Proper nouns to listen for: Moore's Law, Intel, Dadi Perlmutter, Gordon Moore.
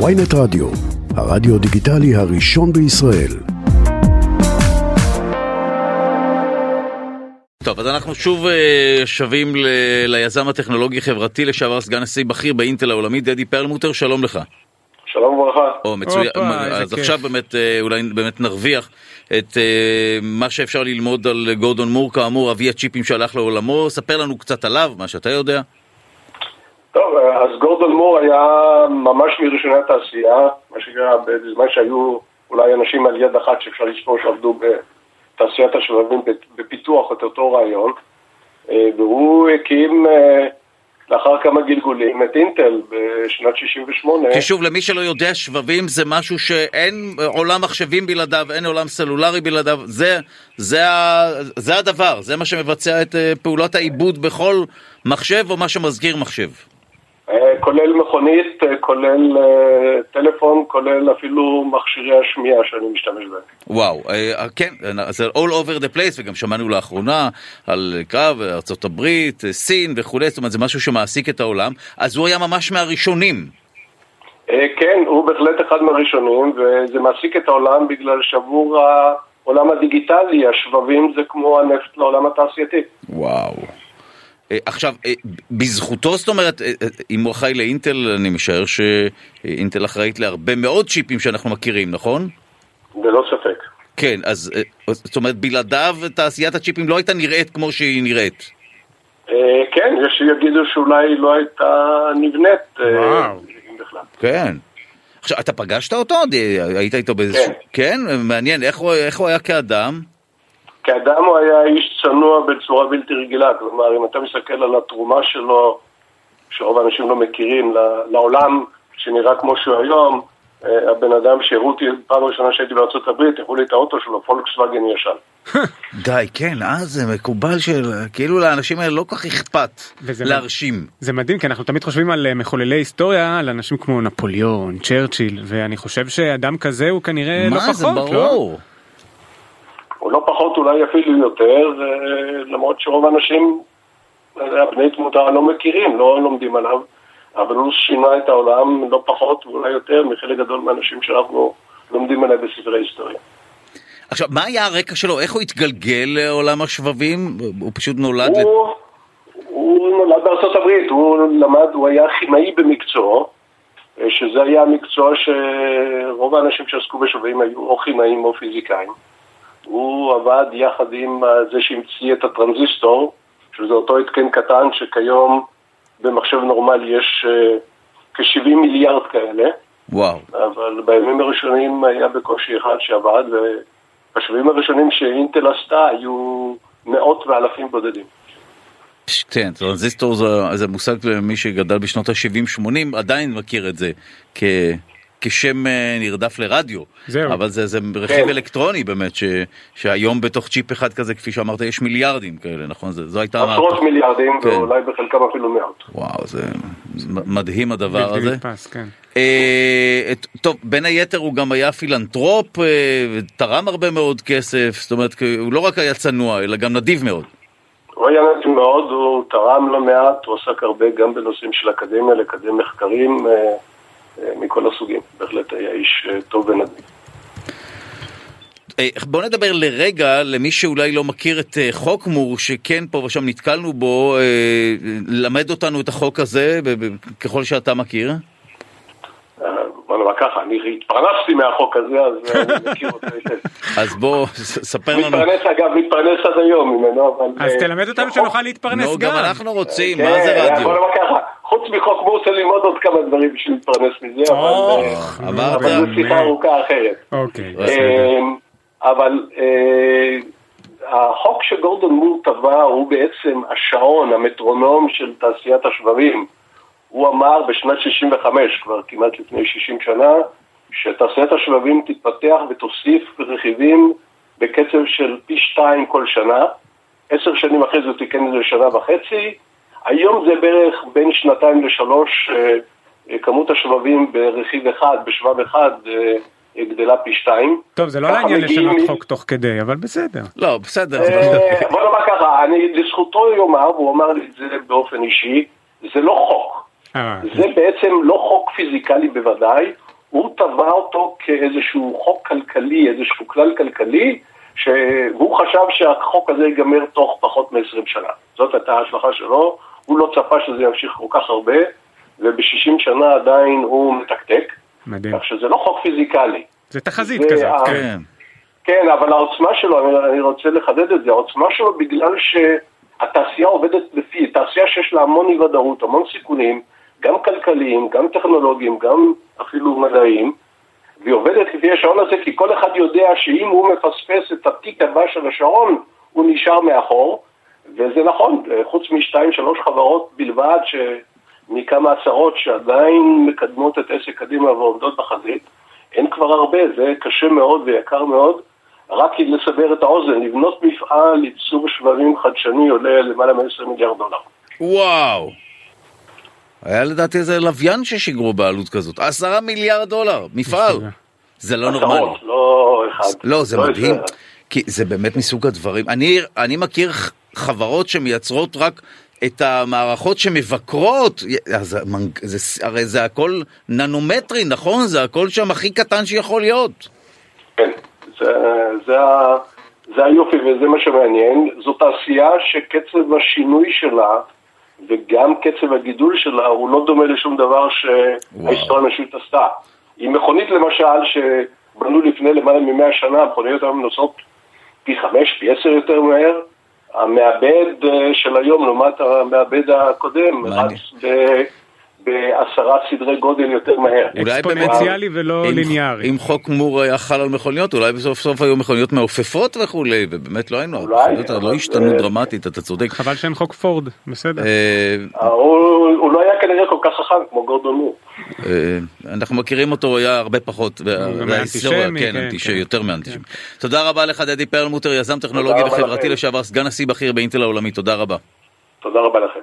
ynet רדיו, הרדיו דיגיטלי הראשון בישראל. טוב, אז אנחנו שוב שווים ליזם הטכנולוגי חברתי לשעבר סגן נשיא בכיר באינטל העולמי, דדי פרלמוטר, שלום לך. שלום וברכה. אז עכשיו באמת אולי באמת נרוויח את מה שאפשר ללמוד על גורדון מור, כאמור, אבי הצ'יפים שהלך לעולמו. ספר לנו קצת עליו, מה שאתה יודע. טוב, אז גורדון מור היה ממש מראשוני התעשייה, מה שקרה בזמן שהיו אולי אנשים על יד אחת שאפשר לספור שעבדו בתעשיית השבבים בפיתוח את אותו רעיון, והוא הקים לאחר כמה גלגולים את אינטל בשנת 68. כי שוב, למי שלא יודע, שבבים זה משהו שאין עולם מחשבים בלעדיו, אין עולם סלולרי בלעדיו, זה הדבר, זה מה שמבצע את פעולת העיבוד בכל מחשב או מה שמזכיר מחשב. כולל מכונית, כולל טלפון, כולל אפילו מכשירי השמיעה שאני משתמש בהם. וואו, כן, זה all over the place, וגם שמענו לאחרונה על קרב, ארצות הברית, סין וכו', זאת אומרת, זה משהו שמעסיק את העולם, אז הוא היה ממש מהראשונים. כן, הוא בהחלט אחד מהראשונים, וזה מעסיק את העולם בגלל שעבור העולם הדיגיטלי, השבבים זה כמו הנפט לעולם התעשייתי. וואו. עכשיו, בזכותו, זאת אומרת, אם הוא חי לאינטל, אני משער שאינטל אחראית להרבה מאוד צ'יפים שאנחנו מכירים, נכון? בלא ספק. כן, אז זאת אומרת, בלעדיו תעשיית הצ'יפים לא הייתה נראית כמו שהיא נראית. כן, יש שיגידו שאולי לא הייתה נבנית. כן. עכשיו, אתה פגשת אותו? היית איתו באיזשהו... כן, מעניין. איך הוא היה כאדם? כאדם הוא היה איש צנוע בצורה בלתי רגילה, כלומר, אם אתה מסתכל על התרומה שלו, שרוב האנשים לא מכירים, לעולם שנראה כמו שהוא היום, הבן אדם שהראיתי פעם ראשונה שהייתי בארצות הברית, הראו לי את האוטו שלו, פולקסווגן ישן. די, כן, זה מקובל של, כאילו לאנשים האלה לא כך אכפת להרשים. זה מדהים, כי אנחנו תמיד חושבים על מחוללי היסטוריה, על אנשים כמו נפוליאון, צ'רצ'יל, ואני חושב שאדם כזה הוא כנראה לא פחות, לא? מה, זה ברור. הוא לא פחות, אולי אפילו יותר, למרות שרוב האנשים, הבני תמותה לא מכירים, לא לומדים עליו, אבל הוא שינה את העולם לא פחות ואולי יותר מחלק גדול מהאנשים שאנחנו לומדים עליו בספרי היסטוריה. עכשיו, מה היה הרקע שלו? איך הוא התגלגל לעולם השבבים? הוא פשוט נולד... הוא נולד בארצות הברית, הוא היה כימאי במקצוע, שזה היה מקצוע שרוב האנשים שעסקו בשבבים היו או כימאים או פיזיקאים. הוא עבד יחד עם זה שהמציא את הטרנזיסטור, שזה אותו התקן קטן שכיום במחשב נורמלי יש כ-70 מיליארד כאלה. וואו. אבל בימים הראשונים היה בקושי אחד שעבד, ובשבעים הראשונים שאינטל עשתה היו מאות ואלפים בודדים. כן, טרנזיסטור זה מושג למי שגדל בשנות ה-70-80, עדיין מכיר את זה כ... כשם נרדף לרדיו, אבל זה רכיב אלקטרוני באמת, שהיום בתוך צ'יפ אחד כזה, כפי שאמרת, יש מיליארדים כאלה, נכון? עשרות מיליארדים, ואולי בחלקם אפילו מאות. וואו, זה מדהים הדבר הזה. טוב, בין היתר הוא גם היה פילנטרופ, תרם הרבה מאוד כסף, זאת אומרת, הוא לא רק היה צנוע, אלא גם נדיב מאוד. הוא היה נדיב מאוד, הוא תרם לא מעט, הוא עסק הרבה גם בנושאים של אקדמיה, לקדם מחקרים, מכל הסוגים, בהחלט היה איש טוב ונדיב. בואו נדבר לרגע למי שאולי לא מכיר את חוק מור, שכן פה ושם נתקלנו בו. למד אותנו את החוק הזה ככל שאתה מכיר. בוא נאמר ככה, אני התפרנסתי מהחוק הזה, אז אני מכיר אותו היטב. אז בוא, ספר לנו. מתפרנס עד היום ממנו. אז תלמד אותנו שנוכל להתפרנס גם. גם אנחנו רוצים, מה זה רדיו? בוא נאמר ככה. חוץ מחוק מור, צריך ללמוד עוד כמה דברים בשביל להתפרנס מזה, אבל זו שיחה ארוכה אחרת. אבל החוק שגורדון מור טבע הוא בעצם השעון, המטרונום של תעשיית השבבים. הוא אמר בשנת 65, כבר כמעט לפני 60 שנה, שתעשיית השבבים תתפתח ותוסיף רכיבים בקצב של פי 2 כל שנה. 10 שנים אחרי זה תיקן את זה שנה וחצי, היום זה בערך בין 2-3, כמות השבבים ברכיב אחד, בשבב אחד, גדלה פי 2. טוב, זה לא העניין לשנות חוק תוך כדי, אבל בסדר. לא, בסדר. בוא נאמר ככה, לזכותו יאמר, והוא אמר לי את זה באופן אישי, זה לא חוק. זה בעצם לא חוק פיזיקלי בוודאי, הוא טבע אותו כאיזשהו חוק כלכלי, איזשהו כלל כלכלי, שהוא חשב שהחוק הזה ייגמר תוך פחות מ-20 שנה. זאת הייתה ההשלכה שלו, הוא לא צפה שזה ימשיך כל כך הרבה, וב-60 שנה עדיין הוא מתקתק. מדהים. כך שזה לא חוק פיזיקלי. זה תחזית כזאת, כן. כן, אבל העוצמה שלו, אני רוצה לחדד את זה, העוצמה שלו בגלל שהתעשייה עובדת לפי, תעשייה שיש לה המון אי-ודאות, המון סיכונים, גם כלכליים, גם טכנולוגיים, גם אפילו מדעיים, והיא עובדת לפי השעון הזה, כי כל אחד יודע שאם הוא מפספס את התיק הבא של השעון, הוא נשאר מאחור, וזה נכון, חוץ מ2-3 חברות בלבד, מכמה עשרות שעדיין מקדמות את עסק קדימה ועובדות בחזית, אין כבר הרבה, זה קשה מאוד ויקר מאוד, רק אם לסבר את האוזן, לבנות מפעל ליצור שבבים חדשני עולה למעלה מ$10 מיליארד. וואו! היה לדעתי איזה לוויין ששיגרו בעלות כזאת, $10 מיליארד, מפעל. זה לא נורמלי. לא אחד. לא, זה מדהים, כי זה באמת מסוג הדברים. אני מכיר חברות שמייצרות רק את המערכות שמבקרות, הרי זה הכל ננומטרי, נכון? זה הכל שם הכי קטן שיכול להיות. כן, זה היופי וזה מה שמעניין. זאת תעשייה שקצב השינוי שלה, וגם קצב הגידול שלה, הוא לא דומה לשום דבר שההיסטוריה האנושית עשתה. היא מכונית למשל, שבנו לפני למעלה מ100 שנה, המכוניות היום נוסעות פי 5, פי 10 יותר מהר, המעבד של היום, לעומת המעבד הקודם, רץ ב10 סדרי גודל יותר מהר. אקספוננציאלי ולא ליניארי. אם חוק מור היה חל על מכוניות, אולי בסוף סוף היו מכוניות מעופפות וכו', ובאמת לא היינו, המכוניות לא השתנו דרמטית, אתה צודק. חבל שאין חוק פורד, בסדר. הוא לא היה כנראה כל כך חכם כמו גורדון מור. אנחנו מכירים אותו, היה הרבה פחות. אנטישמי, יותר מאנטישמי. תודה רבה לך, דדי פרלמוטר, יזם טכנולוגי וחברתי לשעבר, סגן נשיא בכיר באינטל העולמי. תודה רבה. תודה רבה לכם.